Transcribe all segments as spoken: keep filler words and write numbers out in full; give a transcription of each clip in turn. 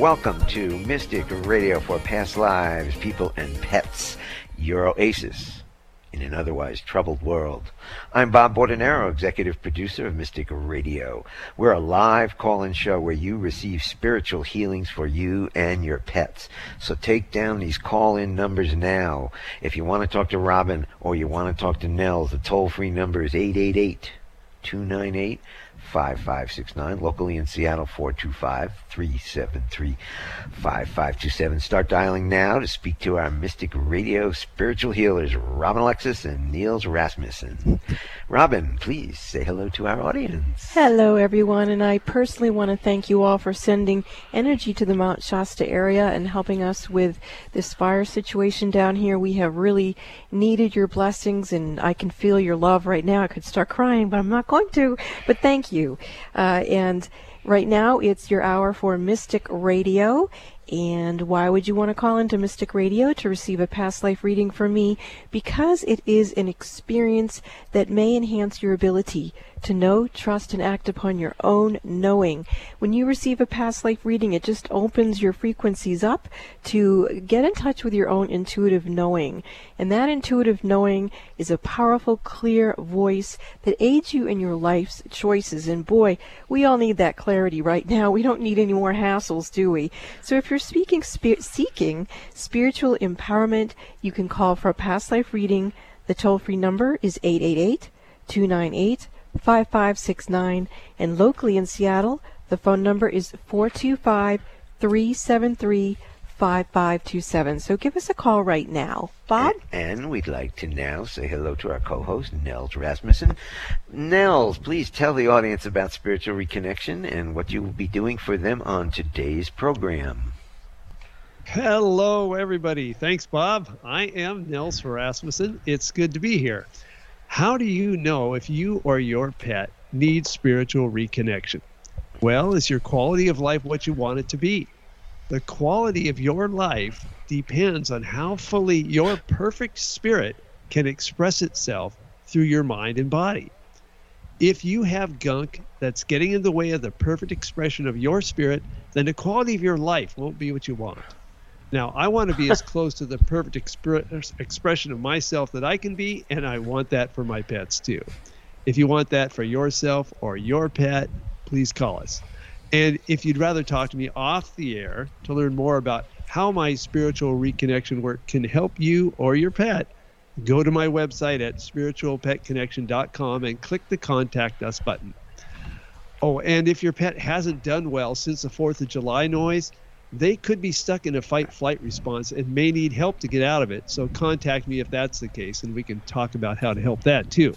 Welcome to Mystic Radio for Past Lives, People and Pets, your oasis in an otherwise troubled world. I'm Bob Bordenero, executive producer of Mystic Radio. We're a live call-in show where you receive spiritual healings for you and your pets. So take down these call-in numbers now. If you want to talk to Robin or you want to talk to Nels, the toll-free number is eight eight eight, two nine eight, two nine eight. five five six nine. Locally in Seattle, four two five, three seven three, five five two seven. Start dialing now to speak to our Mystic Radio spiritual healers, Robin Alexis and Niels Rasmussen. Robin, please say hello to our audience. Hello, everyone, and I personally want to thank you all for sending energy to the Mount Shasta area and helping us with this fire situation down here. We have really needed your blessings, and I can feel your love right now. I could start crying, but I'm not going to. But thank you. you uh, and right now it's your hour for Mystic Radio. And why would you want to call into Mystic Radio? To receive a past life reading from me, because it is an experience that may enhance your ability to know, trust, and act upon your own knowing. When you receive a past life reading, it just opens your frequencies up to get in touch with your own intuitive knowing. And that intuitive knowing is a powerful, clear voice that aids you in your life's choices. And boy, we all need that clarity right now. We don't need any more hassles, do we? So if you're speaking, sp- seeking spiritual empowerment, you can call for a past life reading. The toll-free number is eight eight eight, two nine eight, five five six nine, and locally in Seattle, the phone number is four two five, three seven three, five five two seven. So give us a call right now. Bob? And, and we'd like to now say hello to our co-host, Niels Rasmussen. Niels, please tell the audience about Spiritual Reconnection and what you will be doing for them on today's program. Hello, everybody. Thanks, Bob. I am Niels Rasmussen. It's good to be here. How do you know if you or your pet needs spiritual reconnection? Well, is your quality of life what you want it to be? The quality of your life depends on how fully your perfect spirit can express itself through your mind and body. If you have gunk that's getting in the way of the perfect expression of your spirit, then the quality of your life won't be what you want. Now, I want to be as close to the perfect exp- expression of myself that I can be, and I want that for my pets too. If you want that for yourself or your pet, please call us. And if you'd rather talk to me off the air to learn more about how my spiritual reconnection work can help you or your pet, go to my website at spiritual pet connection dot com and click the Contact Us button. Oh, and if your pet hasn't done well since the fourth of July noise, they could be stuck in a fight-flight response and may need help to get out of it. So contact me if that's the case, and we can talk about how to help that too.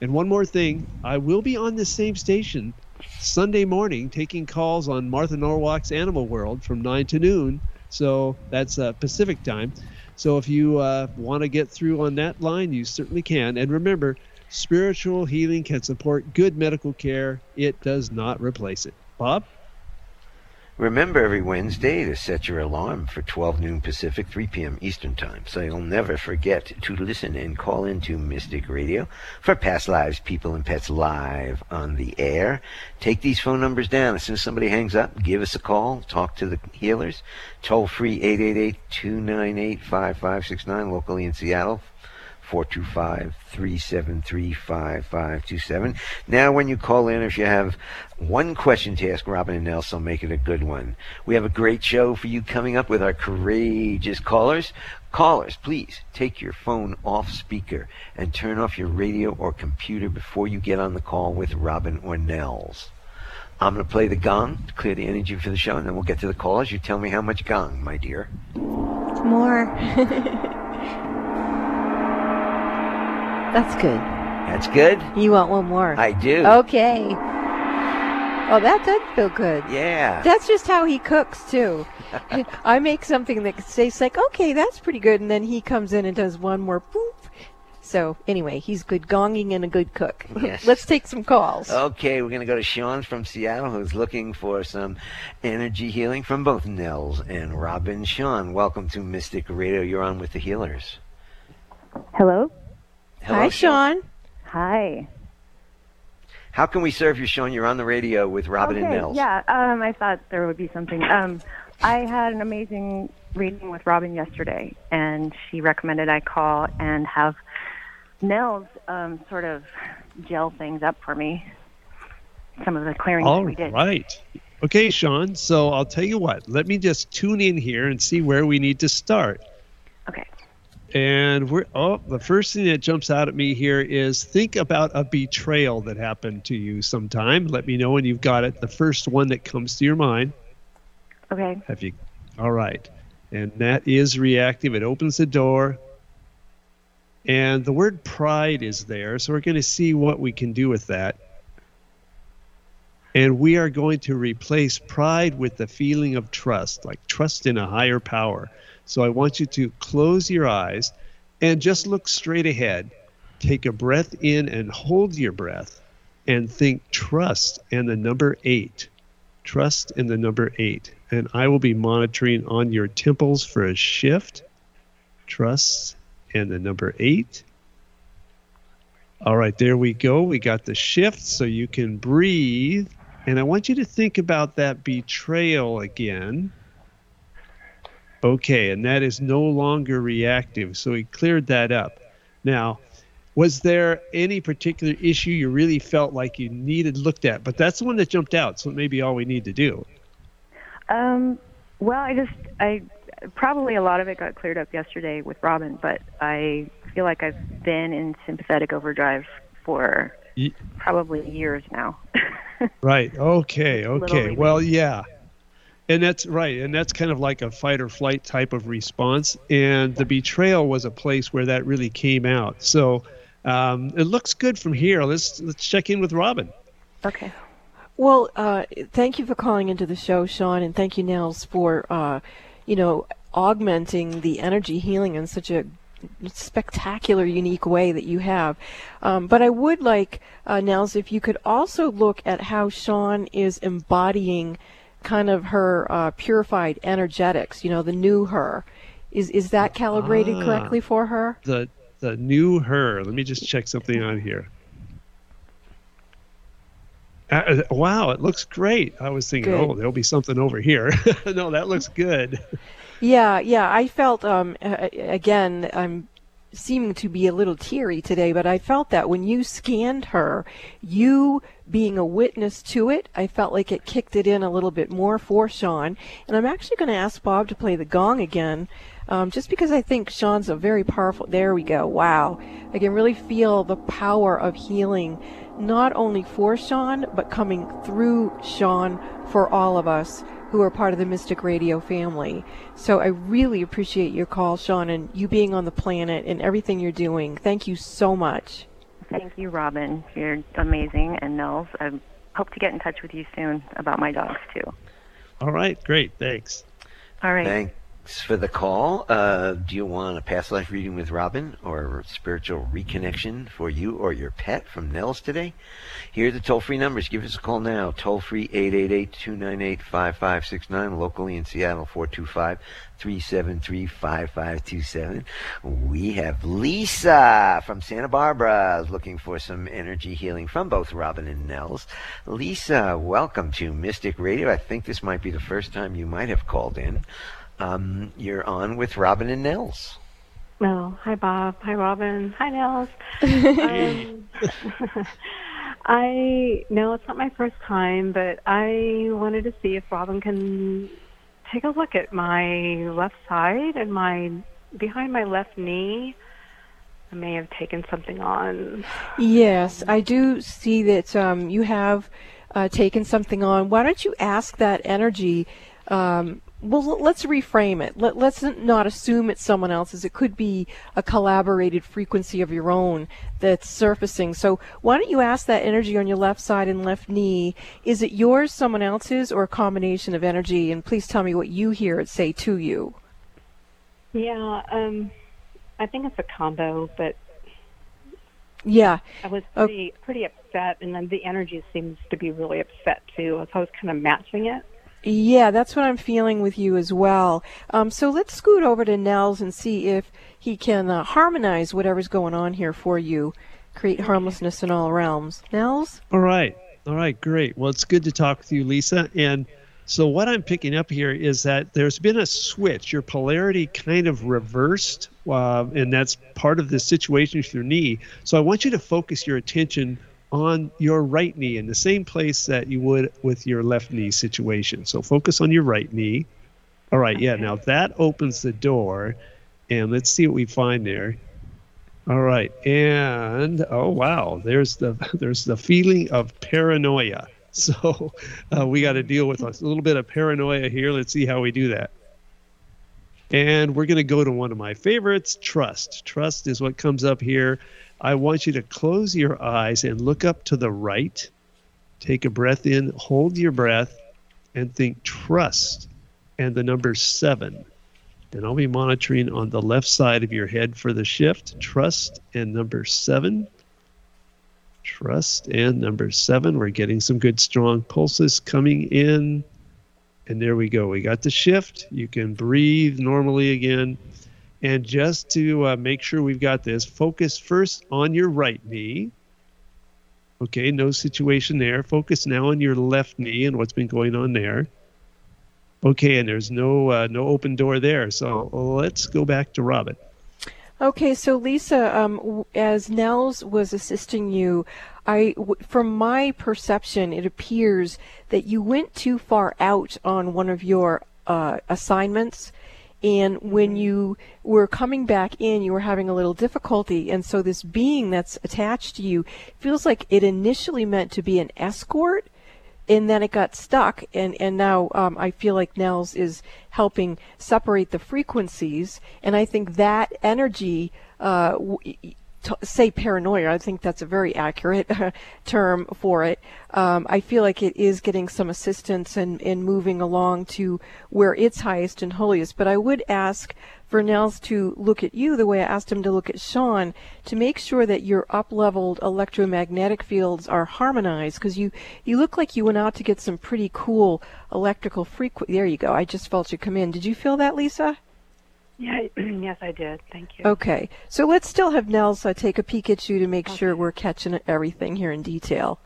And one more thing, I will be on this same station Sunday morning taking calls on Martha Norwalk's Animal World from nine to noon. So that's uh, Pacific time. So if you uh, want to get through on that line, you certainly can. And remember, spiritual healing can support good medical care. It does not replace it. Bob? Remember every Wednesday to set your alarm for twelve noon Pacific, three p.m. Eastern Time, so you'll never forget to listen and call into Mystic Radio for Past Lives, People and Pets live on the air. Take these phone numbers down. As soon as somebody hangs up, give us a call. Talk to the healers. Toll free eight eight eight, two nine eight, five five six nine, locally in Seattle, four two five, three seven three, five five two seven. Now, when you call in, if you have one question to ask Robin and Nelson, make it a good one. We have a great show for you coming up with our courageous callers. Callers, please take your phone off speaker and turn off your radio or computer before you get on the call with Robin or Nels. I'm going to play the gong to clear the energy for the show, and then we'll get to the callers. You tell me how much gong, my dear. More. That's good. That's good? You want one more? I do. Okay. Oh, that does feel good. Yeah. That's just how he cooks, too. I make something that tastes like, okay, that's pretty good, and then he comes in and does one more boop. So, anyway, he's good gonging and a good cook. Yes. Let's take some calls. Okay, we're going to go to Sean from Seattle, who's looking for some energy healing from both Nels and Robin. Sean, welcome to Mystic Radio. You're on with the healers. Hello? Hello, Hi, Sean. Hi. How can we serve you, Sean? You're on the radio with Robin okay, and Nels. Yeah, um, I thought there would be something. Um, I had an amazing reading with Robin yesterday, and she recommended I call and have Nels um, sort of gel things up for me, some of the clearing All that we did. All right. Okay, Sean, so I'll tell you what. Let me just tune in here and see where we need to start. Okay. And we're oh, the first thing that jumps out at me here is think about a betrayal that happened to you sometime. Let me know when you've got it. The first one that comes to your mind. Okay. Have you? All right. And that is reactive. It opens the door. And the word pride is there, so we're going to see what we can do with that. And we are going to replace pride with the feeling of trust, like trust in a higher power. So I want you to close your eyes and just look straight ahead. Take a breath in and hold your breath and think trust and the number eight. Trust in the number eight. And I will be monitoring on your temples for a shift. Trust and the number eight. All right, there we go. We got the shift, so you can breathe. And I want you to think about that betrayal again. Okay, and that is no longer reactive, so we cleared that up. Now, was there any particular issue you really felt like you needed looked at? But that's the one that jumped out, so it may be all we need to do. Um, well, I just, I probably a lot of it got cleared up yesterday with Robin, but I feel like I've been in sympathetic overdrive for Ye- probably years now. Right. Okay. Okay. Well, yeah. And that's right. And that's kind of like a fight or flight type of response. And the betrayal was a place where that really came out. So um, it looks good from here. Let's, let's check in with Robin. Okay. Well, uh, thank you for calling into the show, Sean, and thank you, Nels, for, uh, you know, augmenting the energy healing in such a spectacular, unique way that you have. Um, but I would like, uh, Nels, if you could also look at how Sean is embodying kind of her uh, purified energetics, you know, the new her. Is is that calibrated ah, correctly for her? The the new her. Let me just check something on here. Uh, wow, it looks great. I was thinking, good. Oh, there'll be something over here. No, that looks good. Yeah, yeah. I felt, um, again, I'm seeming to be a little teary today, but I felt that when you scanned her, you being a witness to it, I felt like it kicked it in a little bit more for Sean. And I'm actually going to ask Bob to play the gong again, um, just because I think Sean's a very powerful... There we go. Wow. I can really feel the power of healing, not only for Sean, but coming through Sean for all of us who are part of the Mystic Radio family. So I really appreciate your call, Sean, and you being on the planet and everything you're doing. Thank you so much. Thank you, Robin. You're amazing. And Nels, I hope to get in touch with you soon about my dogs, too. All right. Great. Thanks. All right. Thanks for the call. Uh, do you want a past life reading with Robin or spiritual reconnection for you or your pet from Nels today? Here are the toll-free numbers. Give us a call now. Toll-free eight eight eight, two nine eight, five five six nine. Locally in Seattle, four two five, three seven three, five five two seven. We have Lisa from Santa Barbara looking for some energy healing from both Robin and Nels. Lisa, welcome to Mystic Radio. I think this might be the first time you might have called in. Um, you're on with Robin and Nels. Oh, hi, Bob. Hi, Robin. Hi, Nels. um, I no, it's not my first time, but I wanted to see if Robin can take a look at my left side and my behind my left knee. I may have taken something on. Yes, I do see that um, you have uh, taken something on. Why don't you ask that energy? Um, Well, let's reframe it. Let, let's not assume it's someone else's. It could be a collaborated frequency of your own that's surfacing. So why don't you ask that energy on your left side and left knee, is it yours, someone else's, or a combination of energy? And please tell me what you hear it say to you. Yeah, um, I think it's a combo, but yeah, I was pretty, uh, pretty upset, and then the energy seems to be really upset, too. I was kind of matching it. Yeah, that's what I'm feeling with you as well. Um, so let's scoot over to Nels and see if he can uh, harmonize whatever's going on here for you, create harmlessness in all realms. Nels? All right. All right, great. Well, it's good to talk with you, Lisa. And So what I'm picking up here is that there's been a switch. Your polarity kind of reversed, uh, and that's part of the situation with your knee. So I want you to focus your attention on your right knee in the same place that you would with your left knee situation. So focus on your right knee. All right, yeah, now that opens the door, and let's see what we find there. All right, and oh, wow, there's the, there's the feeling of paranoia. So uh, we got to deal with a little bit of paranoia here. Let's see how we do that. And we're going to go to one of my favorites, trust. Trust is what comes up here. I want you to close your eyes and look up to the right. Take a breath in, hold your breath, and think trust and the number seven. And I'll be monitoring on the left side of your head for the shift. Trust and number seven. Trust and number seven. We're getting some good strong pulses coming in. And there we go. We got the shift. You can breathe normally again. And just to uh, make sure we've got this, focus first on your right knee. Okay, no situation there. Focus now on your left knee and what's been going on there. Okay, and there's no uh, no open door there. So let's go back to Robin. Okay, so Lisa, um, as Nels was assisting you, I, w- from my perception, it appears that you went too far out on one of your uh, assignments, and when you were coming back in, you were having a little difficulty, and so this being that's attached to you feels like it initially meant to be an escort, and then it got stuck, and, and now um, I feel like Nels is helping separate the frequencies, and I think that energy, uh, w- t- say paranoia, I think that's a very accurate term for it. Um, I feel like it is getting some assistance and in, in moving along to where it's highest and holiest, but I would ask for Nels to look at you the way I asked him to look at Sean, to make sure that your up-leveled electromagnetic fields are harmonized, because you, you look like you went out to get some pretty cool electrical frequency. There you go. I just felt you come in. Did you feel that, Lisa? Yeah. Yes, I did. Thank you. Okay. So let's still have Nels uh, take a peek at you to make okay. sure we're catching everything here in detail.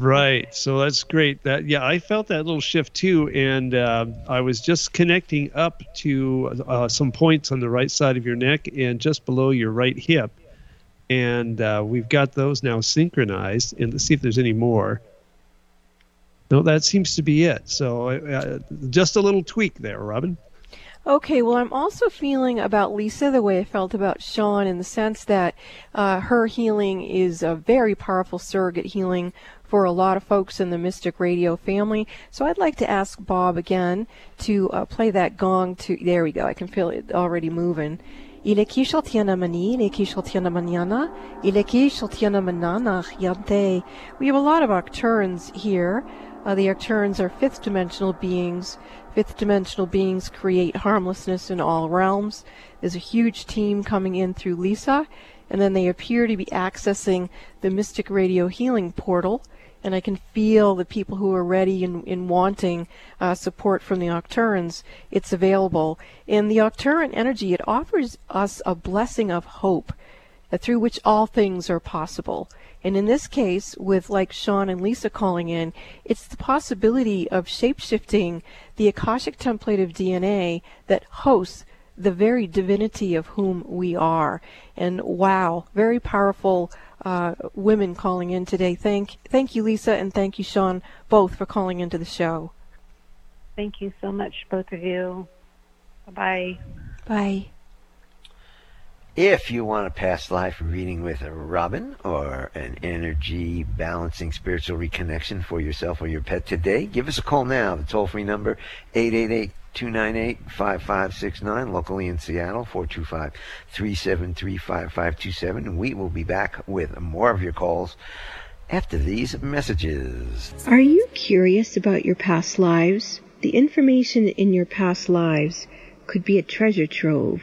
Right. So that's great. That yeah, I felt that little shift too, and uh, I was just connecting up to uh, some points on the right side of your neck and just below your right hip, and uh, we've got those now synchronized. And let's see if there's any more. No, that seems to be it. So uh, just a little tweak there, Robin. Okay, well, I'm also feeling about Lisa the way I felt about Sean, in the sense that uh, her healing is a very powerful surrogate healing for a lot of folks in the Mystic Radio family. So I'd like to ask Bob again to uh, play that gong. To there we go. I can feel it already moving. Il est qui chantienne mani, il est qui chantienne maniana, il est qui chantienne manana yante. We have a lot of Arcturians here. Uh, the Arcturians are fifth dimensional beings. Fifth dimensional beings create harmlessness in all realms. There's a huge team coming in through Lisa, and then they appear to be accessing the Mystic Radio Healing Portal, and I can feel the people who are ready and, and wanting uh, support from the Arcturians. It's available. In the Arcturian energy, it offers us a blessing of hope uh, through which all things are possible. And in this case, with like Sean and Lisa calling in, it's the possibility of shape-shifting the Akashic template of D N A that hosts the very divinity of whom we are. And wow, very powerful uh, women calling in today. Thank, thank you, Lisa, and thank you, Sean, both for calling into the show. Thank you so much, both of you. Bye-bye. Bye. If you want a past life reading with a Robin or an energy balancing spiritual reconnection for yourself or your pet today, give us a call now. The toll-free number, eight eight eight, two nine eight, five five six nine, locally in Seattle, four two five, three seven three, five five two seven. We will be back with more of your calls after these messages. Are you curious about your past lives? The information in your past lives could be a treasure trove.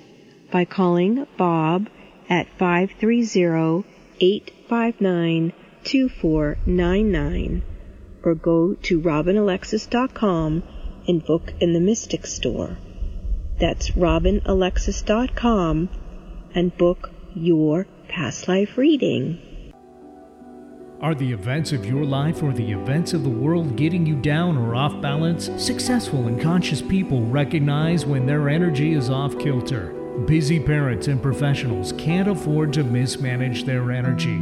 by calling Bob at five three zero, eight five nine, two four nine nine or go to robin alexis dot com and book in the Mystic Store. That's robin alexis dot com and book your past life reading. Are the events of your life or the events of the world getting you down or off balance? Successful and conscious people recognize when their energy is off kilter. Busy parents and professionals can't afford to mismanage their energy.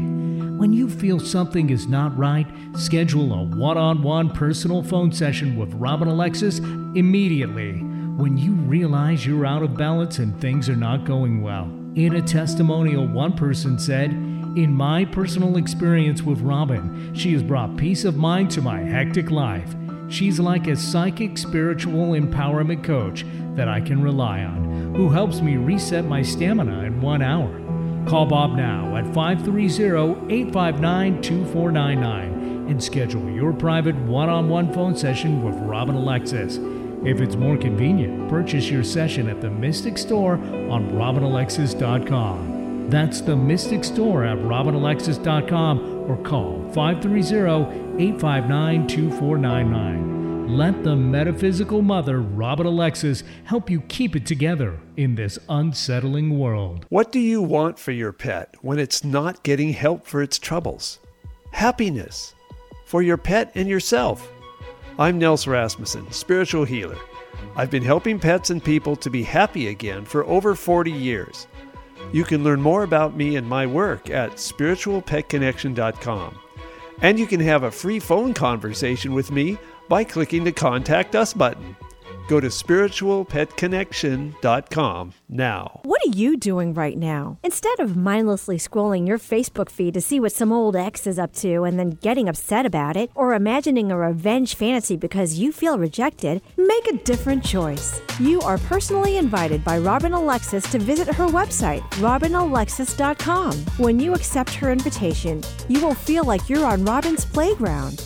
When you feel something is not right, schedule a one-on-one personal phone session with Robin Alexis immediately. When you realize you're out of balance and things are not going well. In a testimonial, one person said, "In my personal experience with Robin, she has brought peace of mind to my hectic life. She's like a psychic spiritual empowerment coach that I can rely on, who helps me reset my stamina in one hour." Call Bob now at five three zero, eight five nine, two four nine nine and schedule your private one-on-one phone session with Robin Alexis. If it's more convenient, purchase your session at the Mystic Store on robin alexis dot com. That's the Mystic Store at robin alexis dot com or call five three zero, eight five nine, two four nine nine. Let the metaphysical mother, Robin Alexis, help you keep it together in this unsettling world. What do you want for your pet when it's not getting help for its troubles? Happiness for your pet and yourself. I'm Niels Rasmussen, spiritual healer. I've been helping pets and people to be happy again for over forty years. You can learn more about me and my work at spiritual pet connection dot com. And you can have a free phone conversation with me by clicking the Contact Us button. Go to spiritual pet connection dot com now. What are you doing right now? Instead of mindlessly scrolling your Facebook feed to see what some old ex is up to and then getting upset about it, or imagining a revenge fantasy because you feel rejected, make a different choice. You are personally invited by Robin Alexis to visit her website, robin alexis dot com. When you accept her invitation, you will feel like you're on Robin's playground.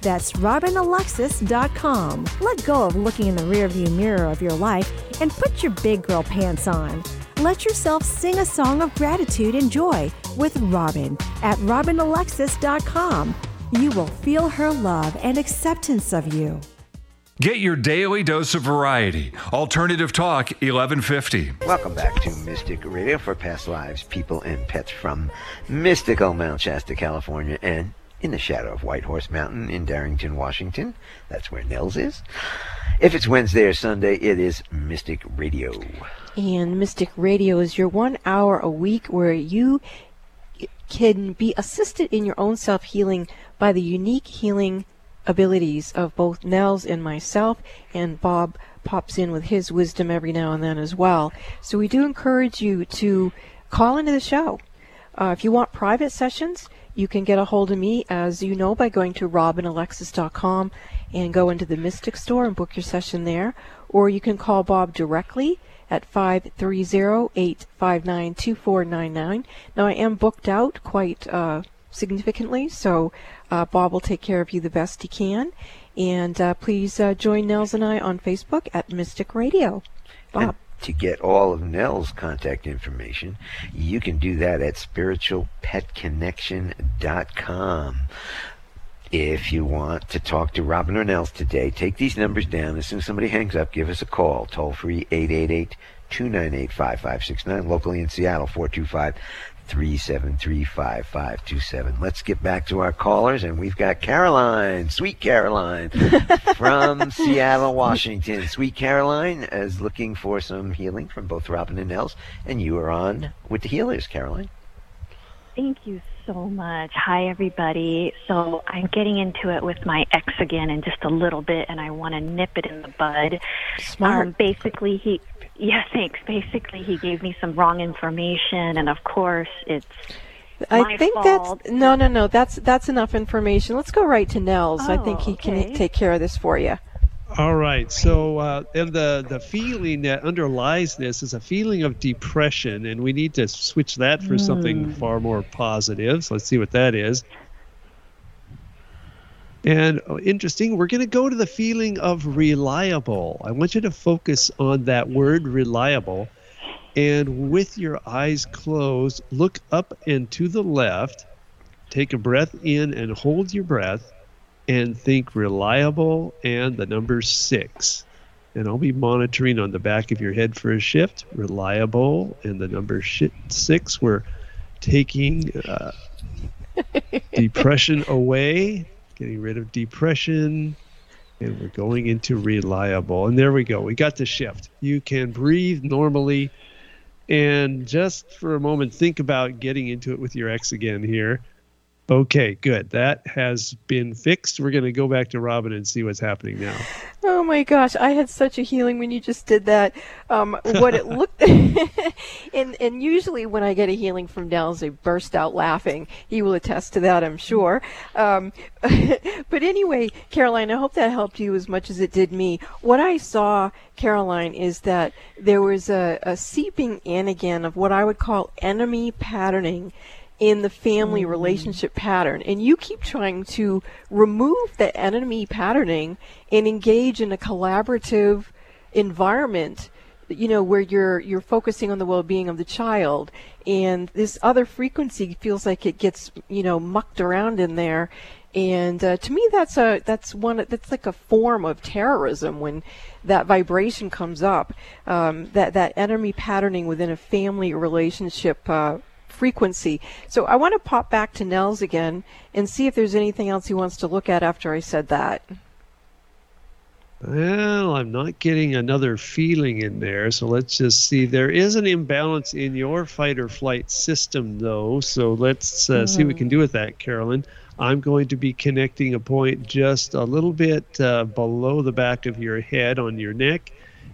That's robin alexis dot com. Let go of looking in the rearview mirror of your life and put your big girl pants on. Let yourself sing a song of gratitude and joy with Robin at robin alexis dot com. You will feel her love and acceptance of you. Get your daily dose of variety. Alternative Talk, eleven fifty. Welcome back to Mystic Radio for Past Lives, People and Pets from mystical Mount Shasta, California, and in the shadow of White Horse Mountain in Darrington, Washington. That's where Nels is. If it's Wednesday or Sunday, it is Mystic Radio. And Mystic Radio is your one hour a week where you can be assisted in your own self-healing by the unique healing abilities of both Nels and myself, and Bob pops in with his wisdom every now and then as well. So we do encourage you to call into the show. Uh, if you want private sessions, you can get a hold of me, as you know, by going to robin alexis dot com and go into the Mystic Store and book your session there. Or you can call Bob directly at five three zero, eight five nine, two four nine nine. Now, I am booked out quite uh, significantly, so uh, Bob will take care of you the best he can. And uh, please uh, join Nels and I on Facebook at Mystic Radio. Bob. And to get all of Nell's contact information, you can do that at spiritual pet connection dot com. If you want to talk to Robin or Nels today, take these numbers down. As soon as somebody hangs up, give us a call. Toll free, eight eight eight, two nine eight, five five six nine. Locally in Seattle, three seven three, five five two seven. Let's get back to our callers, and we've got Caroline, Sweet Caroline, from Seattle, Washington. Sweet Caroline is looking for some healing from both Robin and Nels, and you are on with the healers, Caroline. Thank you so much. Hi, everybody. So I'm getting into it with my ex again in just a little bit, and I want to nip it in the bud. Smart. Um, basically, he... Yeah, thanks. Basically, he gave me some wrong information, and of course, it's I my think fault. That's no, no, no. That's that's enough information. Let's go right to Nels. Oh, I think he okay. can take care of this for you. All right. So, uh, and the the feeling that underlies this is a feeling of depression, and we need to switch that for mm. something far more positive. So let's see what that is. And oh, interesting, we're going to go to the feeling of reliable. I want you to focus on that word reliable. And with your eyes closed, look up and to the left. Take a breath in and hold your breath. And think reliable and the number six. And I'll be monitoring on the back of your head for a shift. Reliable and the number sh- six. We're taking uh, depression away. Getting rid of depression, and we're going into reliable. And there we go. We got the shift. You can breathe normally, and just for a moment, think about getting into it with your ex again here. Okay, good. That has been fixed. We're going to go back to Robin and see what's happening now. Oh, my gosh. I had such a healing when you just did that. Um, what it looked... and, and usually when I get a healing from Nels, they burst out laughing. He will attest to that, I'm sure. Um, but anyway, Caroline, I hope that helped you as much as it did me. What I saw, Caroline, is that there was a, a seeping in again of what I would call enemy patterning in the family relationship pattern, and you keep trying to remove the enemy patterning and engage in a collaborative environment, you know, where you're you're focusing on the well-being of the child, and this other frequency feels like it gets, you know, mucked around in there. And uh, to me, that's a that's one that's like a form of terrorism when that vibration comes up, um, that that enemy patterning within a family relationship uh, frequency. So I want to pop back to Nels again and see if there's anything else he wants to look at after I said that. Well, I'm not getting another feeling in there, so let's just see. There is an imbalance in your fight or flight system, though, so let's uh, mm-hmm. see what we can do with that, Carolyn. I'm going to be connecting a point just a little bit uh, below the back of your head on your neck,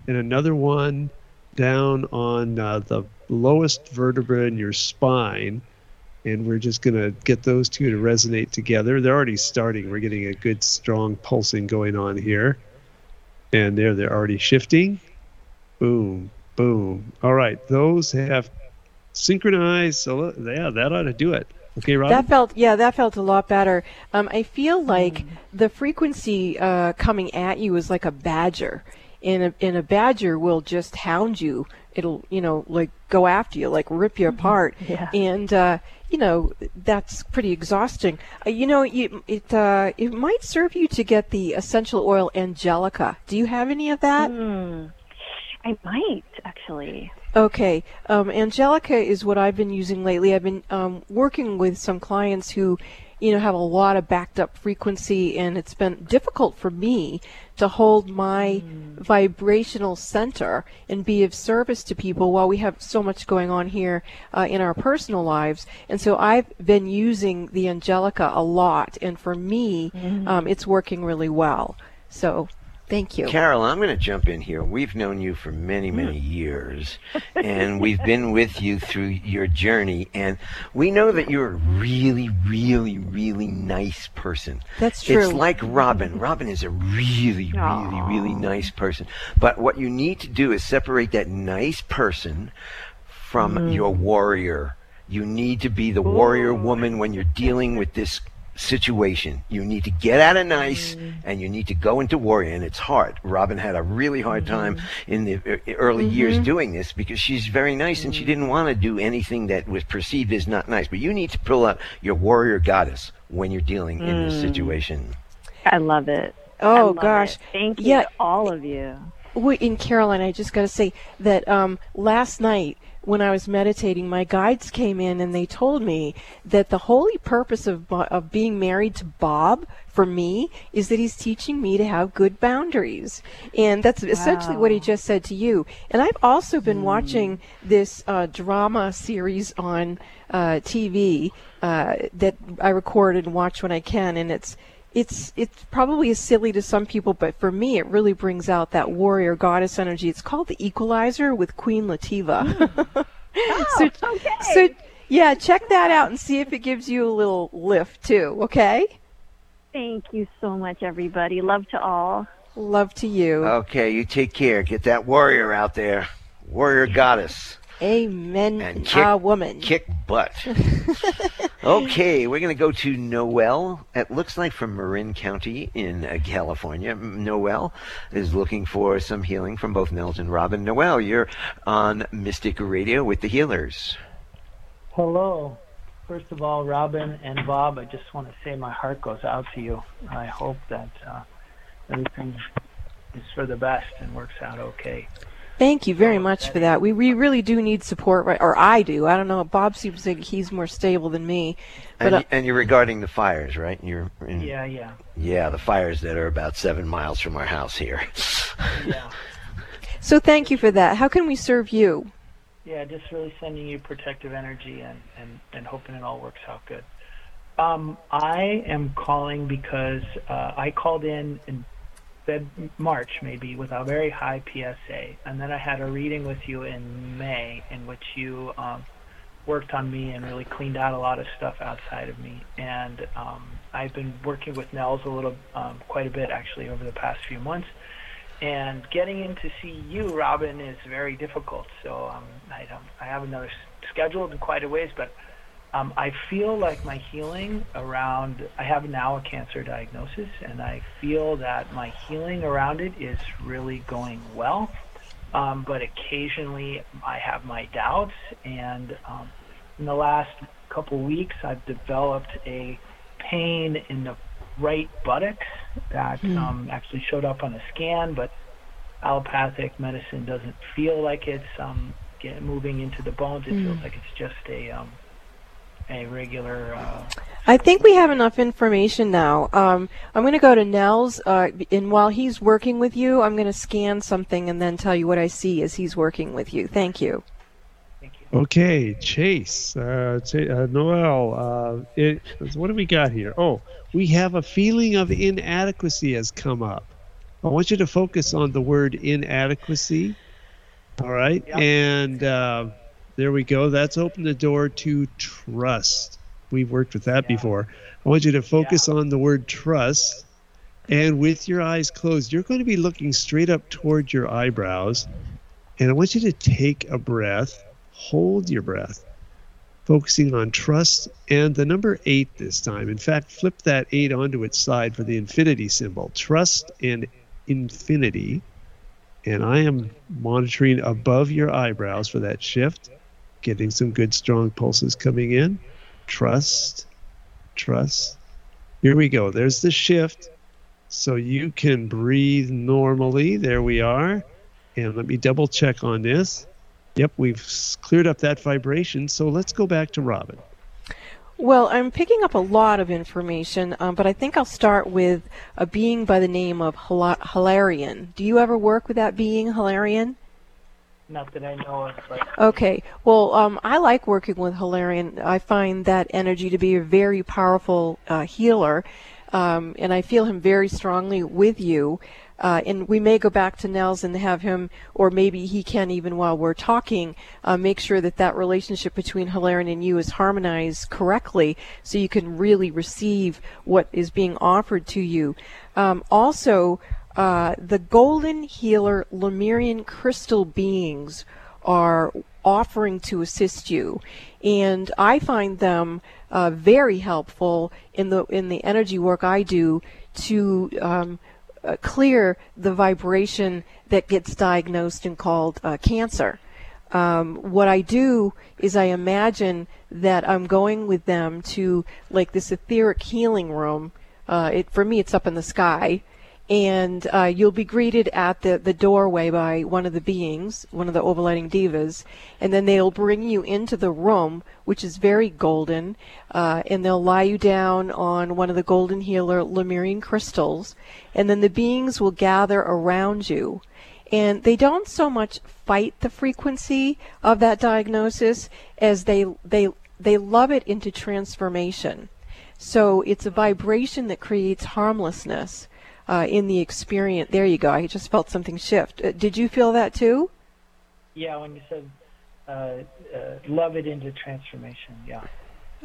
and another one down on uh, the lowest vertebra in your spine, and we're just going to get those two to resonate together. They're already starting. We're getting a good strong pulsing going on here, and there they're already shifting. Boom, boom. All right, those have synchronized, so yeah, that ought to do it. Okay, Robin? That felt, yeah, that felt a lot better. Um, I feel like mm. the frequency uh, coming at you is like a badger, and a, and a badger will just hound you. It'll, you know, like go after you, like rip you apart. Yeah. And, uh, you know, that's pretty exhausting. Uh, you know, you, it uh, it might serve you to get the essential oil Angelica. Do you have any of that? Mm. I might, actually. Okay. Um, Angelica is what I've been using lately. I've been um, working with some clients who, you know, have a lot of backed up frequency, and it's been difficult for me to hold my mm. vibrational center and be of service to people while we have so much going on here uh, in our personal lives. And so I've been using the Angelica a lot, and for me, mm. um, it's working really well. So thank you. Carol, I'm going to jump in here. We've known you for many, many years, and we've been with you through your journey, and we know that you're a really, really, really nice person. That's true. It's like Robin. Robin is a really, Aww. really, really nice person. But what you need to do is separate that nice person from mm. your warrior. You need to be the Ooh. warrior woman when you're dealing with this situation. You need to get out of nice mm. and you need to go into warrior, and it's hard. Robin had a really hard mm-hmm. time in the early mm-hmm. years doing this because she's very nice mm. and she didn't want to do anything that was perceived as not nice. But you need to pull out your warrior goddess when you're dealing mm. in this situation. I love it. Oh love gosh. It. Thank you yeah. to all of you. Well, in Caroline, I just got to say that um, last night when I was meditating, my guides came in and they told me that the holy purpose of, of being married to Bob for me is that he's teaching me to have good boundaries. And that's wow. essentially what he just said to you. And I've also been mm. watching this uh, drama series on uh, T V uh, that I record and watch when I can. And it's It's it's probably silly to some people, but for me, it really brings out that warrior goddess energy. It's called The Equalizer with Queen Latifah. Mm. Oh, so, okay. So, yeah, check that out and see if it gives you a little lift, too, okay? Thank you so much, everybody. Love to all. Love to you. Okay, you take care. Get that warrior out there. Warrior goddess. Amen. And kick, a woman. Kick butt. Okay, we're going to go to Noelle. It looks like from Marin County in uh, California. Noelle is looking for some healing from both Nels and Robin. Noelle, you're on Mystic Radio with the Healers. Hello. First of all, Robin and Bob, I just want to say my heart goes out to you. I hope that uh, everything is for the best and works out okay. Thank you very much for that. We we really do need support, right? Or I do. I don't know. Bob seems like he's more stable than me. But, and, and you're regarding the fires, right? You're in, yeah, yeah. Yeah, the fires that are about seven miles from our house here. Yeah. So thank you for that. How can we serve you? Yeah, just really sending you protective energy and, and, and hoping it all works out good. Um, I am calling because uh, I called in and March maybe with a very high P S A, and then I had a reading with you in May in which you um, worked on me and really cleaned out a lot of stuff outside of me. And um, I've been working with Nels a little, um, quite a bit actually over the past few months. And getting in to see you, Robin, is very difficult. So um, I don't, I have another scheduled in quite a ways, but um, I feel like my healing around, I have now a cancer diagnosis, and I feel that my healing around it is really going well, um, but occasionally I have my doubts, and um, in the last couple weeks I've developed a pain in the right buttocks that mm. um, actually showed up on a scan, but allopathic medicine doesn't feel like it's um, get, moving into the bones. It mm. feels like it's just a... Um, A regular, uh, I think we have enough information now. Um, I'm going to go to Nels, uh, and while he's working with you, I'm going to scan something and then tell you what I see as he's working with you. Thank you. Thank you. Okay, Chase, uh, Ch- uh, Noel, uh, it, what do we got here? Oh, we have a feeling of inadequacy has come up. I want you to focus on the word inadequacy. All right, yep. and. Uh, There we go. That's opened the door to trust. We've worked with that yeah. before. I want you to focus yeah. on the word trust. And with your eyes closed, you're going to be looking straight up toward your eyebrows. And I want you to take a breath. Hold your breath. Focusing on trust and the number eight this time. In fact, flip that eight onto its side for the infinity symbol. Trust and infinity. And I am monitoring above your eyebrows for that shift. Getting some good, strong pulses coming in. Trust, trust. Here we go. There's the shift. So you can breathe normally. There we are. And let me double check on this. Yep, we've cleared up that vibration. So let's go back to Robin. Well, I'm picking up a lot of information, um, but I think I'll start with a being by the name of Hil- Hilarion. Do you ever work with that being, Hilarion? Not that I know of. But... Okay. Well, um, I like working with Hilarion. I find that energy to be a very powerful uh, healer, um, and I feel him very strongly with you. Uh, and we may go back to Nels and have him, or maybe he can even while we're talking, uh, make sure that that relationship between Hilarion and you is harmonized correctly so you can really receive what is being offered to you. Um, also, Uh, the Golden Healer Lemurian crystal beings are offering to assist you, and I find them uh, very helpful in the in the energy work I do to um, uh, clear the vibration that gets diagnosed and called uh, cancer. Um, what I do is I imagine that I'm going with them to like this etheric healing room. Uh, it for me, it's up in the sky. and uh, you'll be greeted at the, the doorway by one of the beings, one of the overlighting divas, and then they'll bring you into the room, which is very golden, uh, and they'll lie you down on one of the golden healer Lemurian crystals, and then the beings will gather around you. And they don't so much fight the frequency of that diagnosis as they they they love it into transformation. So it's a vibration that creates harmlessness uh, in the experience. There you go. I just felt something shift. Uh, did you feel that too? Yeah, when you said uh, uh, love it into transformation, yeah.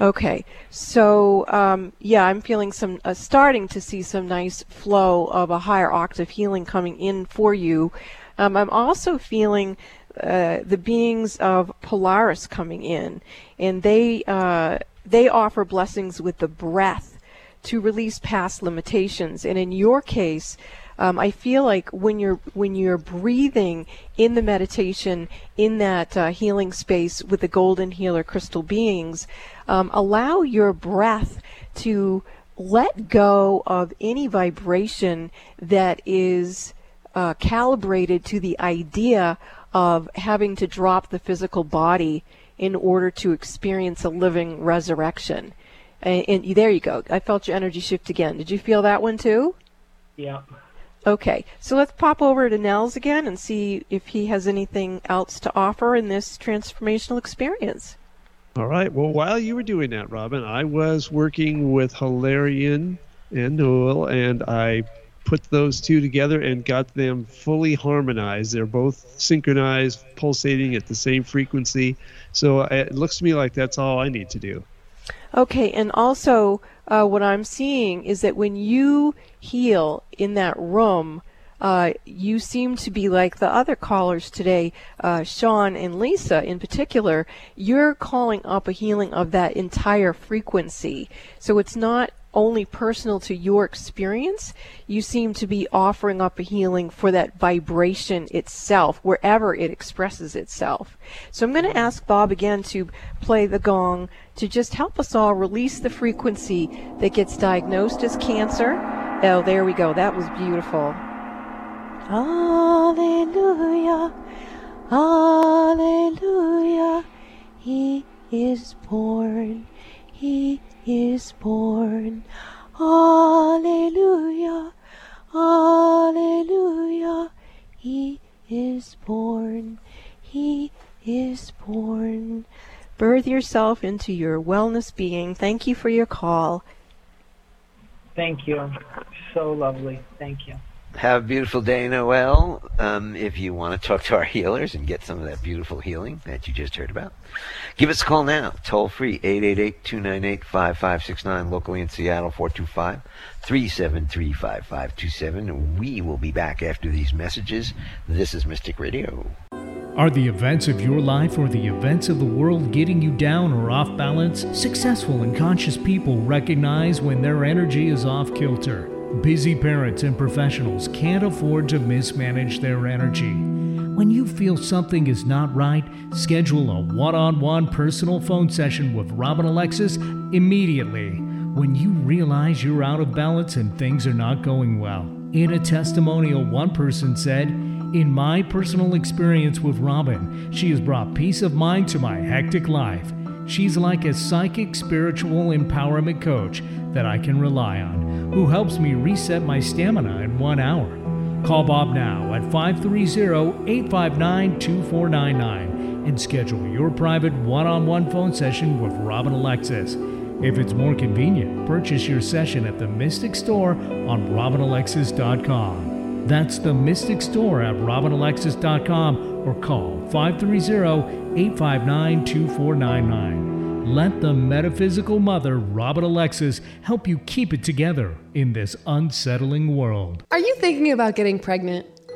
Okay, so um, yeah, I'm feeling some, uh, starting to see some nice flow of a higher octave healing coming in for you. Um, I'm also feeling uh, the beings of Polaris coming in, and they uh, they offer blessings with the breath to release past limitations. And in your case, um, I feel like when you're when you're breathing in the meditation in that uh, healing space with the golden healer crystal beings. Um, allow your breath to let go of any vibration that is uh, calibrated to the idea of having to drop the physical body in order to experience a living resurrection. And, and there you go. I felt your energy shift again. Did you feel that one too? Yeah. Okay, so let's pop over to Niels again and see if he has anything else to offer in this transformational experience. All right. Well, while you were doing that, Robin, I was working with Hilarion and Noel, and I put those two together and got them fully harmonized. They're both synchronized, pulsating at the same frequency. So it looks to me like that's all I need to do. Okay. And also uh, what I'm seeing is that when you heal in that room, Uh, you seem to be like the other callers today, uh, Sean and Lisa in particular. You're calling up a healing of that entire frequency. So it's not only personal to your experience. You seem to be offering up a healing for that vibration itself, wherever it expresses itself. So I'm going to ask Bob again to play the gong to just help us all release the frequency that gets diagnosed as cancer. Oh, there we go. That was beautiful. Alleluia, alleluia, he is born, he is born. Alleluia, alleluia, he is born, he is born. Birth yourself into your wellness being. Thank you for your call. Thank you. So lovely. Thank you. Have a beautiful day, Noel. Um, if you want to talk to our healers and get some of that beautiful healing that you just heard about, give us a call now. Toll free, eight eight eight, two nine eight, five five six nine. Locally in Seattle, four two five, three seven three, five five two seven. We will be back after these messages. This is Mystic Radio. Are the events of your life or the events of the world getting you down or off balance? Successful and conscious people recognize when their energy is off kilter. Busy parents and professionals can't afford to mismanage their energy. When you feel something is not right, schedule a one-on-one personal phone session with Robin Alexis immediately. When you realize you're out of balance and things are not going well. In a testimonial, one person said, "In my personal experience with Robin, she has brought peace of mind to my hectic life. She's like a psychic spiritual empowerment coach that I can rely on, who helps me reset my stamina in one hour." Call Bob now at five three zero, eight five nine, two four nine nine and schedule your private one-on-one phone session with Robin Alexis. If it's more convenient, purchase your session at the Mystic Store on robin alexis dot com. That's the Mystic Store at robin alexis dot com, or call five three zero, eight five nine, two four nine nine. Let the metaphysical mother, Robin Alexis, help you keep it together in this unsettling world. Are you thinking about getting pregnant?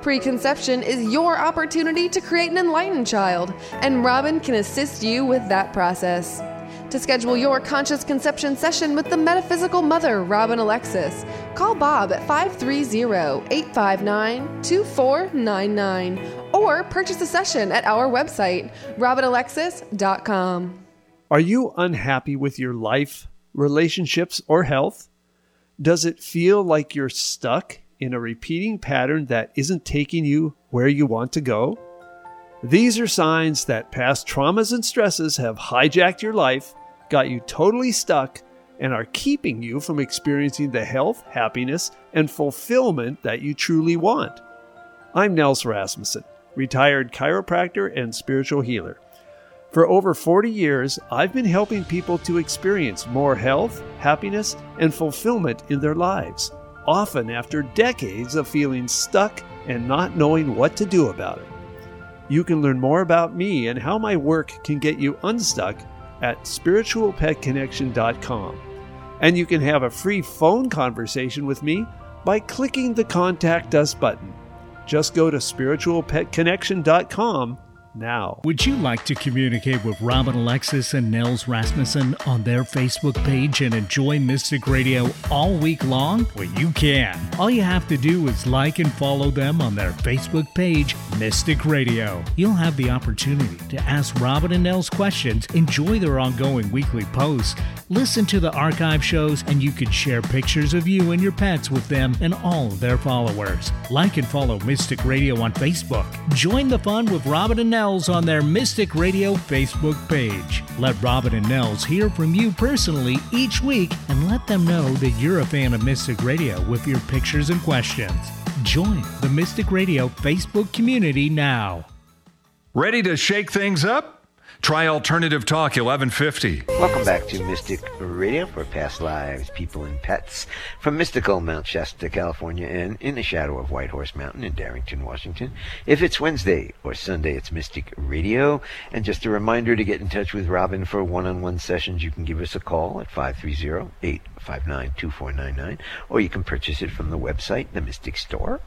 Preconception is your opportunity to create an enlightened child, and Robin can assist you with that process. To schedule your conscious conception session with the metaphysical mother, Robin Alexis, call Bob at five three zero, eight five nine, two four nine nine or purchase a session at our website, robin alexis dot com. Are you unhappy with your life, relationships, or health? Does it feel like you're stuck in a repeating pattern that isn't taking you where you want to go? These are signs that past traumas and stresses have hijacked your life, got you totally stuck, and are keeping you from experiencing the health, happiness, and fulfillment that you truly want. I'm Niels Rasmussen, retired chiropractor and spiritual healer. For over forty years, I've been helping people to experience more health, happiness, and fulfillment in their lives, often after decades of feeling stuck and not knowing what to do about it. You can learn more about me and how my work can get you unstuck at spiritual pet connection dot com. And you can have a free phone conversation with me by clicking the Contact Us button. Just go to spiritual pet connection dot com now. Would you like to communicate with Robin Alexis and Niels Rasmussen on their Facebook page and enjoy Mystic Radio all week long? Well, you can. All you have to do is like and follow them on their Facebook page, Mystic Radio. You'll have the opportunity to ask Robin and Niels questions, enjoy their ongoing weekly posts, listen to the archive shows, and you can share pictures of you and your pets with them and all of their followers. Like and follow Mystic Radio on Facebook. Join the fun with Robin and Niels on their Mystic Radio Facebook page. Let Robin and Niels hear from you personally each week and let them know that you're a fan of Mystic Radio with your pictures and questions. Join the Mystic Radio Facebook community now. Ready to shake things up? Try Alternative Talk eleven fifty. Welcome back to Mystic Radio for Past Lives, People and Pets, from mystical Mount Shasta, California, and in the shadow of White Horse Mountain in Darrington, Washington. If it's Wednesday or Sunday, it's Mystic Radio. And just a reminder to get in touch with Robin for one-on-one sessions. You can give us a call at five three zero, eight five nine, two four nine nine, or you can purchase it from the website, the Mystic Store,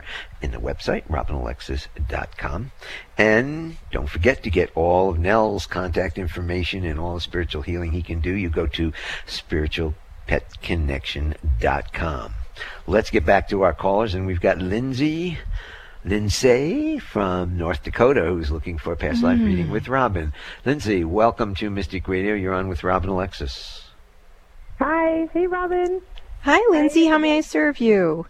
in the website, robin alexis dot com. And don't forget to get all of Niels' contact information and all the spiritual healing he can do. You go to spiritual pet connection dot com. Let's get back to our callers, and we've got Lindsay Lindsay from North Dakota, who's looking for a past mm. life reading with Robin. Lindsay, welcome to Mystic Radio. You're on with Robin Alexis. Hi. Hey, Robin. Hi, Lindsay. Hi. How may I serve you?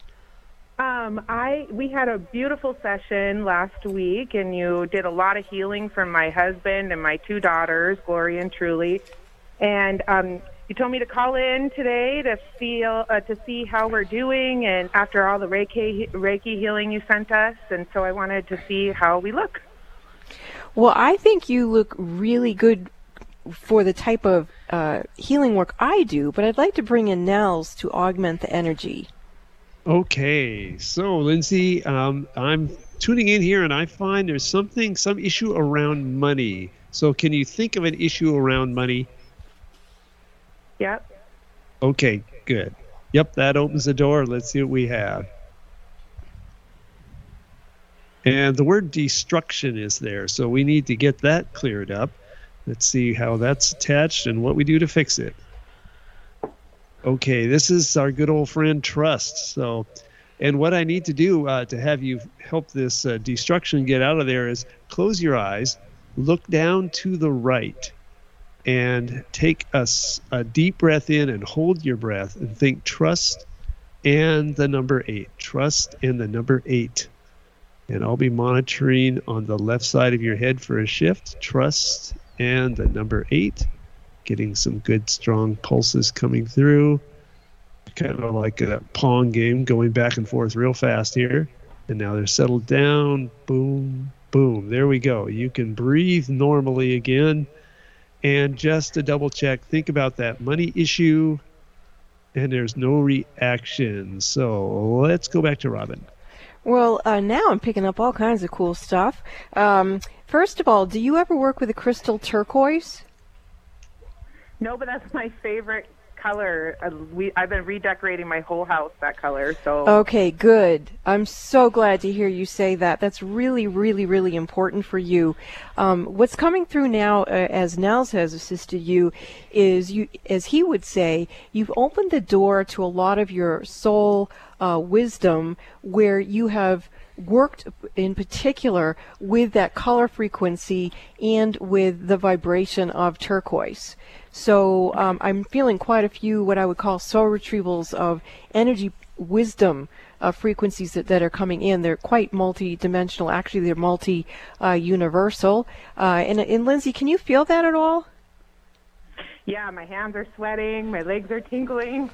Um, I we had a beautiful session last week, and you did a lot of healing for my husband and my two daughters, Gloria and Truly. And um, you told me to call in today to feel uh, to see how we're doing, and after all the Reiki Reiki healing you sent us, and so I wanted to see how we look. Well, I think you look really good for the type of uh, healing work I do, but I'd like to bring in Niels to augment the energy. Okay, so Lindsay, um, I'm tuning in here, and I find there's something, some issue around money. So can you think of an issue around money? Yep. Okay, good. Yep, that opens the door. Let's see what we have. And the word destruction is there, so we need to get that cleared up. Let's see how that's attached and what we do to fix it. Okay, this is our good old friend Trust. So, and what I need to do uh, to have you help this uh, destruction get out of there is close your eyes look down to the right and take a, a deep breath in and hold your breath and think trust and the number eight. Trust and the number eight. And I'll be monitoring on the left side of your head for a shift. Trust and the number eight. Getting some good strong pulses coming through. Kind of like a Pong game, going back and forth real fast here. And now they're settled down. Boom, boom. There we go. You can breathe normally again. And just to double check, think about that money issue. And there's no reaction. So let's go back to Robin. Well, uh, now I'm picking up all kinds of cool stuff. Um, first of all, do you ever work with a crystal turquoise? No, but that's my favorite color. Uh, we, I've been redecorating my whole house that color. So okay, good. I'm so glad to hear you say that. That's really, really, really important for you. Um, what's coming through now, uh, as Niels has assisted you, is you, as he would say, you've opened the door to a lot of your soul uh, wisdom, where you have worked in particular with that color frequency and with the vibration of turquoise. So um, I'm feeling quite a few what I would call soul retrievals of energy wisdom uh, frequencies that, that are coming in. They're quite multi-dimensional. Actually, they're multi-universal. Uh, uh, and, and Lindsay, can you feel that at all? Yeah, my hands are sweating. My legs are tingling.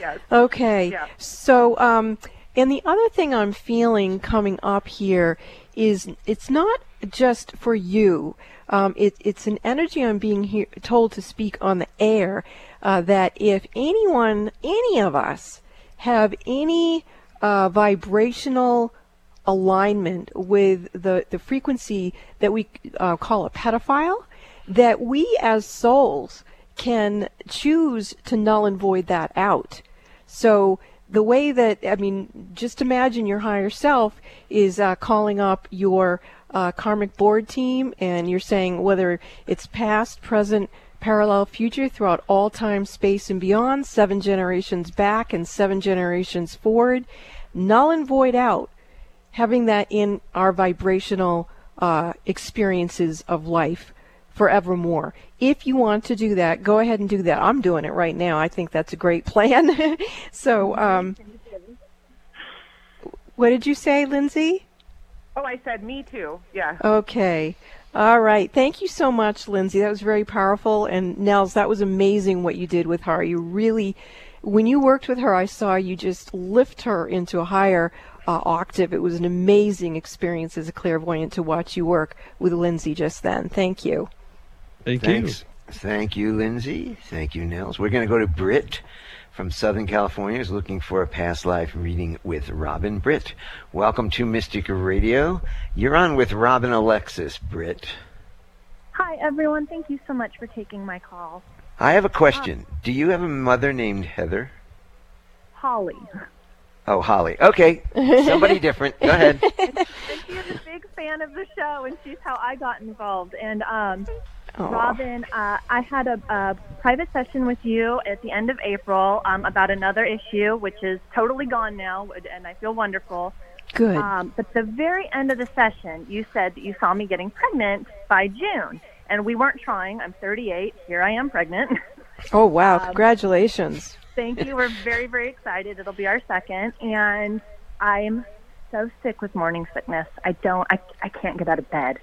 Yes. Okay. Yeah. So... Um, And the other thing I'm feeling coming up here is it's not just for you. Um, it, it's an energy I'm being here, told to speak on the air, uh, that if anyone, any of us, have any uh, vibrational alignment with the, the frequency that we uh, call a pedophile, that we as souls can choose to null and void that out. So... The way that, I mean, just imagine your higher self is uh, calling up your uh, karmic board team, and you're saying whether it's past, present, parallel, future, throughout all time, space, and beyond, seven generations back and seven generations forward, null and void out, having that in our vibrational uh, experiences of life forevermore. If you want to do that, go ahead and do that. I'm doing it right now. I think that's a great plan. So, um, what did you say, Lindsay? Oh, I said me too. Yeah. Okay. All right. Thank you so much, Lindsay. That was very powerful. And Niels, that was amazing what you did with her. You really, when you worked with her, I saw you just lift her into a higher uh, octave. It was an amazing experience as a clairvoyant to watch you work with Lindsay just then. Thank you. Thank Thanks. you. Thank you, Lindsay. Thank you, Niels. We're going to go to Britt from Southern California, who's looking for a past life reading with Robin. Britt, welcome to Mystic Radio. You're on with Robin Alexis, Britt. Hi, everyone. Thank you so much for taking my call. I have a question. Um, Do you have a mother named Heather? Holly. Oh, Holly. Okay. Somebody different. Go ahead. She is a big fan of the show, and she's how I got involved. And, um... Aww. Robin, uh, I had a, a private session with you at the end of April um, about another issue, which is totally gone now, and I feel wonderful. Good. Um, but the very end of the session, you said that you saw me getting pregnant by June, and we weren't trying. I'm thirty-eight. Here I am pregnant. Oh, wow. Um, Congratulations. Thank you. We're very, very excited. It'll be our second, and I'm so sick with morning sickness. I don't, I, I can't get out of bed.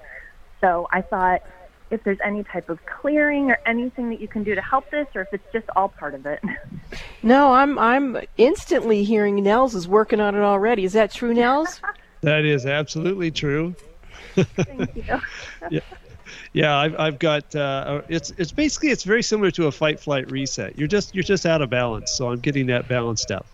So I thought... if there's any type of clearing or anything that you can do to help this, or if it's just all part of it. No, I'm I'm instantly hearing Niels is working on it already. Is that true, Niels? That is absolutely true. Thank you. Yeah, yeah. I've I've got uh, it's it's basically it's very similar to a fight flight reset. You're just you're just out of balance, so I'm getting that balanced up.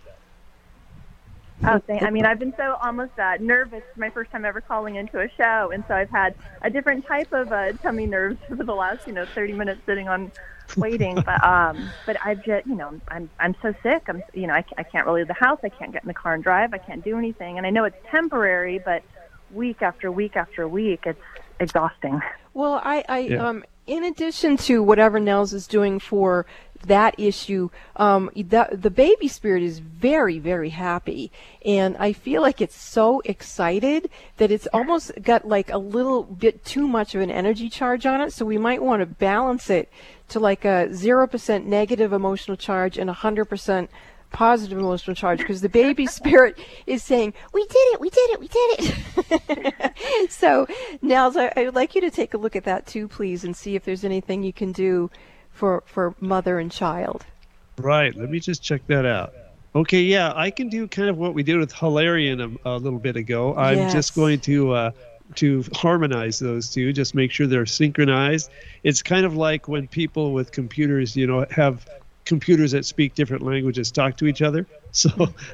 Oh, I mean, I've been so almost uh, nervous. My first time ever calling into a show, and so I've had a different type of uh, tummy nerves for the last, you know, thirty minutes sitting on waiting. But um, but I've just, you know, I'm I'm so sick. I'm, you know, I, I can't really leave the house. I can't get in the car and drive. I can't do anything. And I know it's temporary, but week after week after week, it's exhausting. Well, I I yeah. um in addition to whatever Nels is doing for that issue, um, the, the baby spirit is very, very happy. And I feel like it's so excited that it's almost got like a little bit too much of an energy charge on it. So we might want to balance it to like a zero percent negative emotional charge and one hundred percent positive emotional charge, because the baby spirit is saying, we did it, we did it, we did it. So, Nels, I, I would like you to take a look at that too, please, and see if there's anything you can do for for mother and child. Right, let me just check that out. Okay, yeah, I can do kind of what we did with Hilarion a, a little bit ago. I'm yes. just going to uh, to harmonize those two, just make sure they're synchronized. It's kind of like when people with computers, you know, have computers that speak different languages talk to each other. So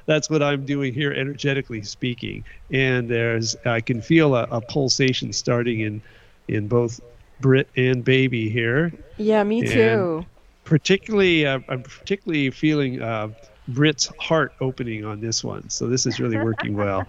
that's what I'm doing here, energetically speaking. And there's, I can feel a, a pulsation starting in in both Brit and baby here. Yeah, me too. And particularly, uh, I'm particularly feeling uh, Brit's heart opening on this one. So this is really working well.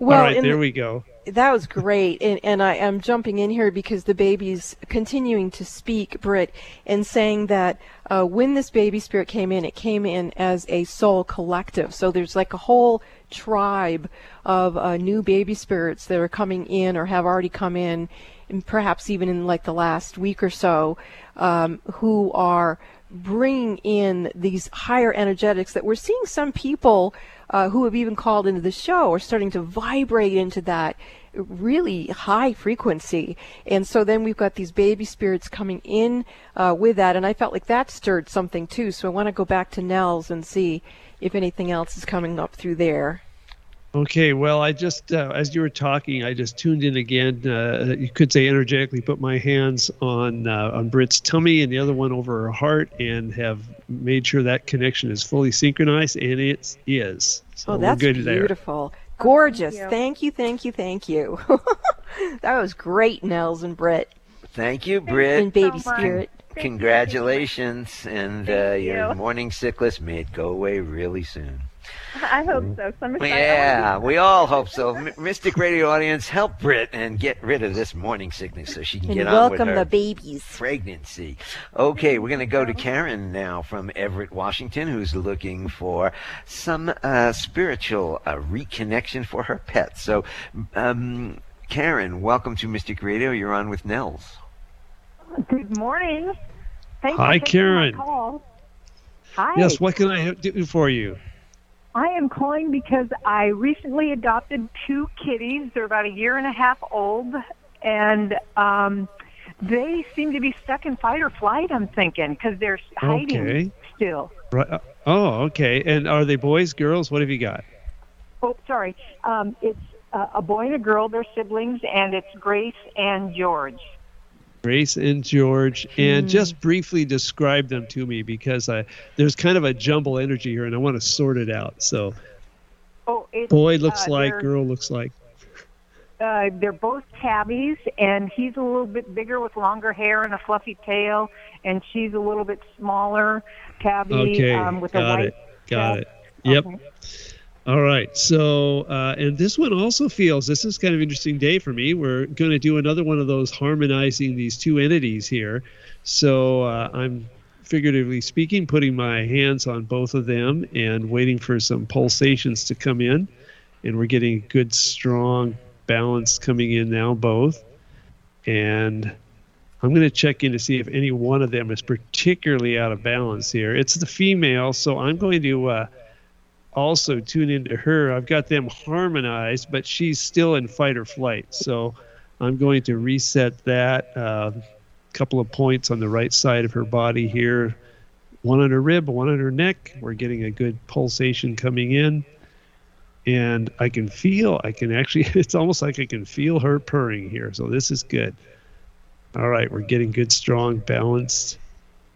Well, all right, there we go. That was great. And, and I am jumping in here because the baby's continuing to speak, Brit, and saying that uh, when this baby spirit came in, it came in as a soul collective. So there's like a whole tribe of uh, new baby spirits that are coming in or have already come in, and perhaps even in like the last week or so, um, who are bringing in these higher energetics that we're seeing some people Uh, who have even called into the show are starting to vibrate into that really high frequency. And so then we've got these baby spirits coming in uh, with that. And I felt like that stirred something too. So I want to go back to Nels and see if anything else is coming up through there. Okay, well, I just, uh, as you were talking, I just tuned in again. Uh, you could say energetically put my hands on uh, on Brit's tummy and the other one over her heart and have made sure that connection is fully synchronized, and it is. So oh, that's we're good beautiful. There. Gorgeous. Oh, thank you, thank you, thank you. Thank you. That was great, Nels and Brit. Thank you, Brit. And baby so spirit. Thank Congratulations, you. and uh, your you. morning sickness may go away really soon. I hope so. I'm yeah, we all hope so. Mystic Radio audience, help Brit and get rid of this morning sickness so she can and get on with her welcome the babies. Pregnancy. Okay, we're going to go to Karen now from Everett, Washington, who's looking for some uh, spiritual uh, reconnection for her pet. So, um, Karen, welcome to Mystic Radio. You're on with Nels. Good morning. Thanks Hi, for Karen. My call. Hi. Yes, what can I do for you? I am calling because I recently adopted two kitties. They're about a year and a half old, and um, they seem to be stuck in fight or flight, I'm thinking, because they're hiding okay. still. Right. Oh, okay. And are they boys, girls? What have you got? Oh, sorry. Um, it's uh, a boy and a girl. They're siblings, and it's Grace and George. Grace and George, and just briefly describe them to me because I, there's kind of a jumble energy here, and I want to sort it out. So, oh, boy looks uh, like, girl looks like. Uh, they're both tabbies, and he's a little bit bigger with longer hair and a fluffy tail, and she's a little bit smaller tabby okay, um, with a white. Okay, got it, got it. Yep. Okay. All right, so, uh, and this one also feels, this is kind of an interesting day for me. We're going to do another one of those harmonizing these two entities here. So uh, I'm, figuratively speaking, putting my hands on both of them and waiting for some pulsations to come in. And we're getting good, strong balance coming in now, both. And I'm going to check in to see if any one of them is particularly out of balance here. It's the female, so I'm going to... Uh, also tune into her. I've got them harmonized, but she's still in fight or flight. So I'm going to reset that a uh, couple of points on the right side of her body here. One on her rib, one on her neck. We're getting a good pulsation coming in. And I can feel, I can actually, it's almost like I can feel her purring here. So this is good. All right, we're getting good, strong, balanced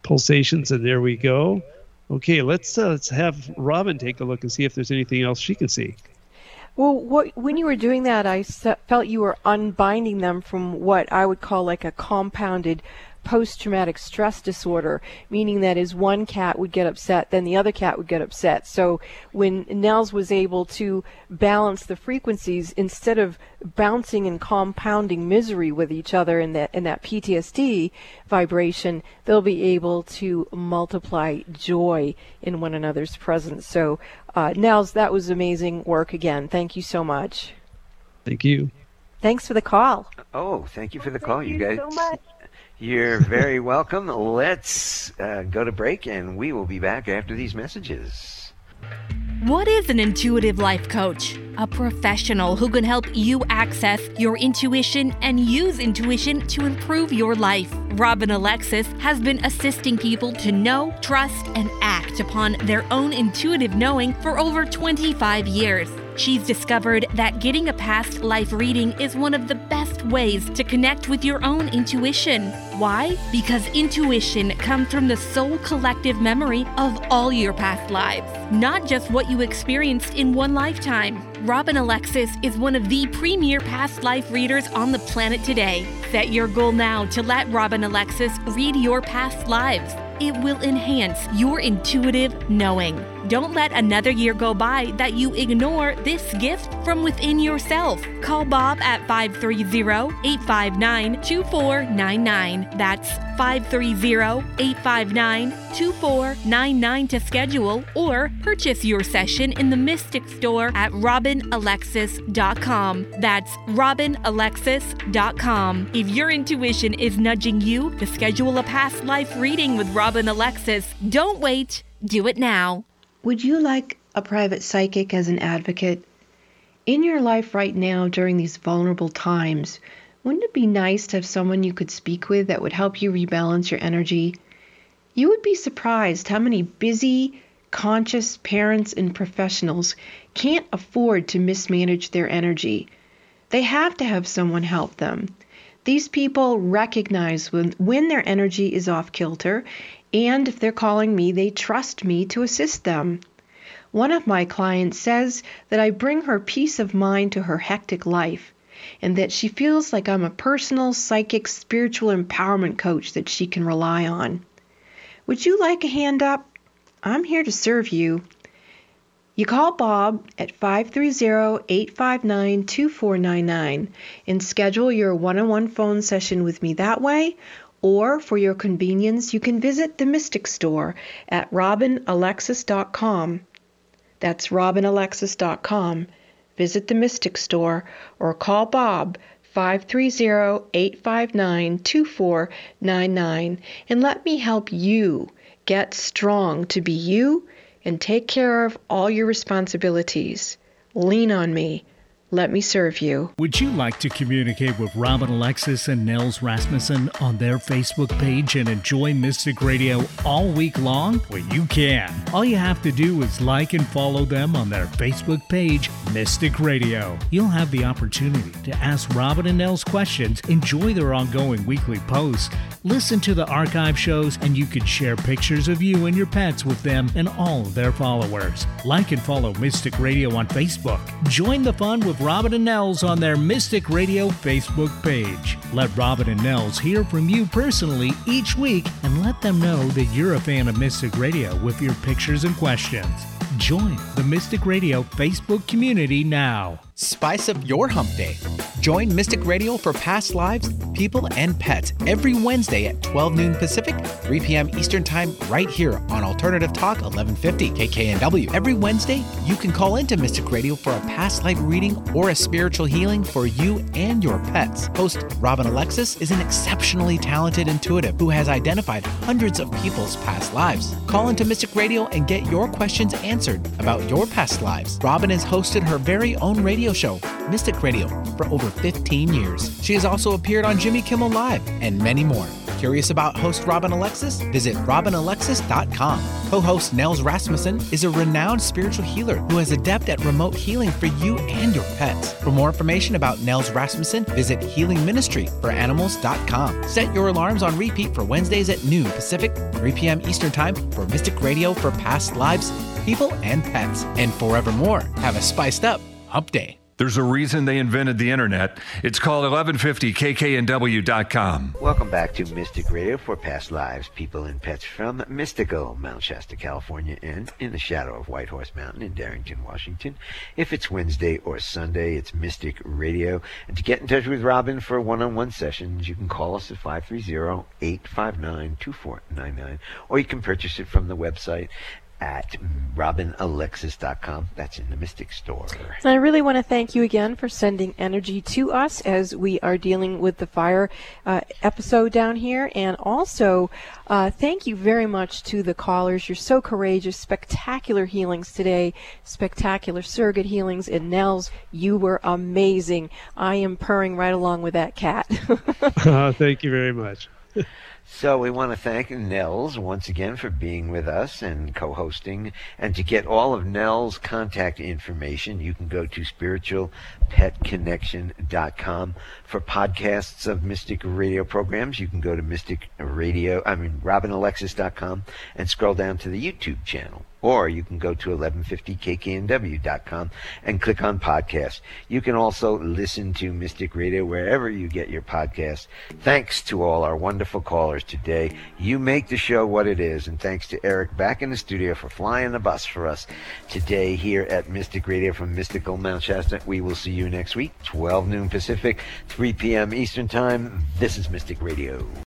pulsations. And there we go. Okay, let's uh, let's have Robin take a look and see if there's anything else she can see. Well, what, when you were doing that, I felt you were unbinding them from what I would call like a compounded post-traumatic stress disorder, meaning that as one cat would get upset, then the other cat would get upset. So when Niels was able to balance the frequencies, instead of bouncing and compounding misery with each other in that, in that P T S D vibration, they'll be able to multiply joy in one another's presence. So uh, Niels, that was amazing work again. Thank you so much. Thank you. Thanks for the call. Oh, thank you for the call, you guys. Thank you so much. You're very welcome. Let's uh, go to break, and we will be back after these messages. What is an intuitive life coach? A professional who can help you access your intuition and use intuition to improve your life. Robin Alexis has been assisting people to know, trust, and act upon their own intuitive knowing for over twenty-five years. She's discovered that getting a past life reading is one of the best ways to connect with your own intuition. Why? Because intuition comes from the soul collective memory of all your past lives, not just what you experienced in one lifetime. Robin Alexis is one of the premier past life readers on the planet today. Set your goal now to let Robin Alexis read your past lives. It will enhance your intuitive knowing. Don't let another year go by that you ignore this gift from within yourself. Call Bob at five three zero, eight five nine, two four nine nine. That's five three zero, eight five nine, two four nine nine to schedule or purchase your session in the Mystic Store at robin alexis dot com. That's robin alexis dot com. If your intuition is nudging you to schedule a past life reading with Robin Alexis, don't wait. Do it now. Would you like a private psychic as an advocate? In your life right now, during these vulnerable times, wouldn't it be nice to have someone you could speak with that would help you rebalance your energy? You would be surprised how many busy, conscious parents and professionals can't afford to mismanage their energy. They have to have someone help them. These people recognize when, when their energy is off kilter, and if they're calling me, they trust me to assist them. One of my clients says that I bring her peace of mind to her hectic life, and that she feels like I'm a personal, psychic, spiritual empowerment coach that she can rely on. Would you like a hand up? I'm here to serve you. You call Bob at five three zero, eight five nine, two four nine nine and schedule your one-on-one phone session with me that way. Or, for your convenience, you can visit the Mystic Store at robin alexis dot com. That's robin alexis dot com. Visit the Mystic Store or call Bob five three zero, eight five nine, two four nine nine and let me help you get strong to be you and take care of all your responsibilities. Lean on me. Let me serve you. Would you like to communicate with Robin Alexis and Niels Rasmussen on their Facebook page and enjoy Mystic Radio all week long? Well, you can. All you have to do is like and follow them on their Facebook page, Mystic Radio. You'll have the opportunity to ask Robin and Niels questions, enjoy their ongoing weekly posts, listen to the archive shows, and you can share pictures of you and your pets with them and all of their followers. Like and follow Mystic Radio on Facebook. Join the fun with Robin and Niels on their Mystic Radio Facebook page. Let Robin and Niels hear from you personally each week and let them know that you're a fan of Mystic Radio with your pictures and questions. Join the Mystic Radio Facebook community now. Spice up your hump day. Join Mystic Radio for Past Lives, People and Pets every Wednesday at twelve noon Pacific, three p.m. Eastern Time, right here on Alternative Talk eleven fifty K K N W. Every Wednesday, you can call into Mystic Radio for a past life reading or a spiritual healing for you and your pets. Host Robin Alexis is an exceptionally talented intuitive who has identified hundreds of people's past lives. Call into Mystic Radio and get your questions answered about your past lives. Robin has hosted her very own radio show, Mystic Radio, for over fifteen years. She has also appeared on Jimmy Kimmel Live and many more. Curious about host Robin Alexis? Visit robin alexis dot com. Co-host Niels Rasmussen is a renowned spiritual healer who is adept at remote healing for you and your pets. For more information about Niels Rasmussen, visit healing ministry for animals dot com. Set your alarms on repeat for Wednesdays at noon Pacific, three p.m. Eastern Time for Mystic Radio for Past Lives, People, and Pets. And forevermore, have a spiced up hump day. There's a reason they invented the internet. It's called eleven fifty K K N W dot com. Welcome back to Mystic Radio for Past Lives, People and Pets from Mystical, Mount Shasta, California, and in the shadow of White Horse Mountain in Darrington, Washington. If it's Wednesday or Sunday, it's Mystic Radio. And to get in touch with Robin for one-on-one sessions, you can call us at five three zero, eight five nine, two four nine nine, or you can purchase it from the website at robin alexis dot com. That's in the Mystic Store. And I really want to thank you again for sending energy to us as we are dealing with the fire uh, episode down here. And also, uh, thank you very much to the callers. You're so courageous. Spectacular healings today. Spectacular surrogate healings. And Nels, you were amazing. I am purring right along with that cat. uh, thank you very much. So we want to thank Nels once again for being with us and co-hosting. And to get all of Nels' contact information, you can go to spiritual pet connection dot com. For podcasts of Mystic Radio programs, you can go to Mystic Radio, I mean, robin alexis dot com and scroll down to the YouTube channel. Or you can go to eleven fifty K K N W dot com and click on podcast. You can also listen to Mystic Radio wherever you get your podcasts. Thanks to all our wonderful callers today. You make the show what it is. And thanks to Eric back in the studio for flying the bus for us today here at Mystic Radio from Mystical Mount Shasta. We will see you next week, twelve noon Pacific, three p.m. Eastern Time. This is Mystic Radio.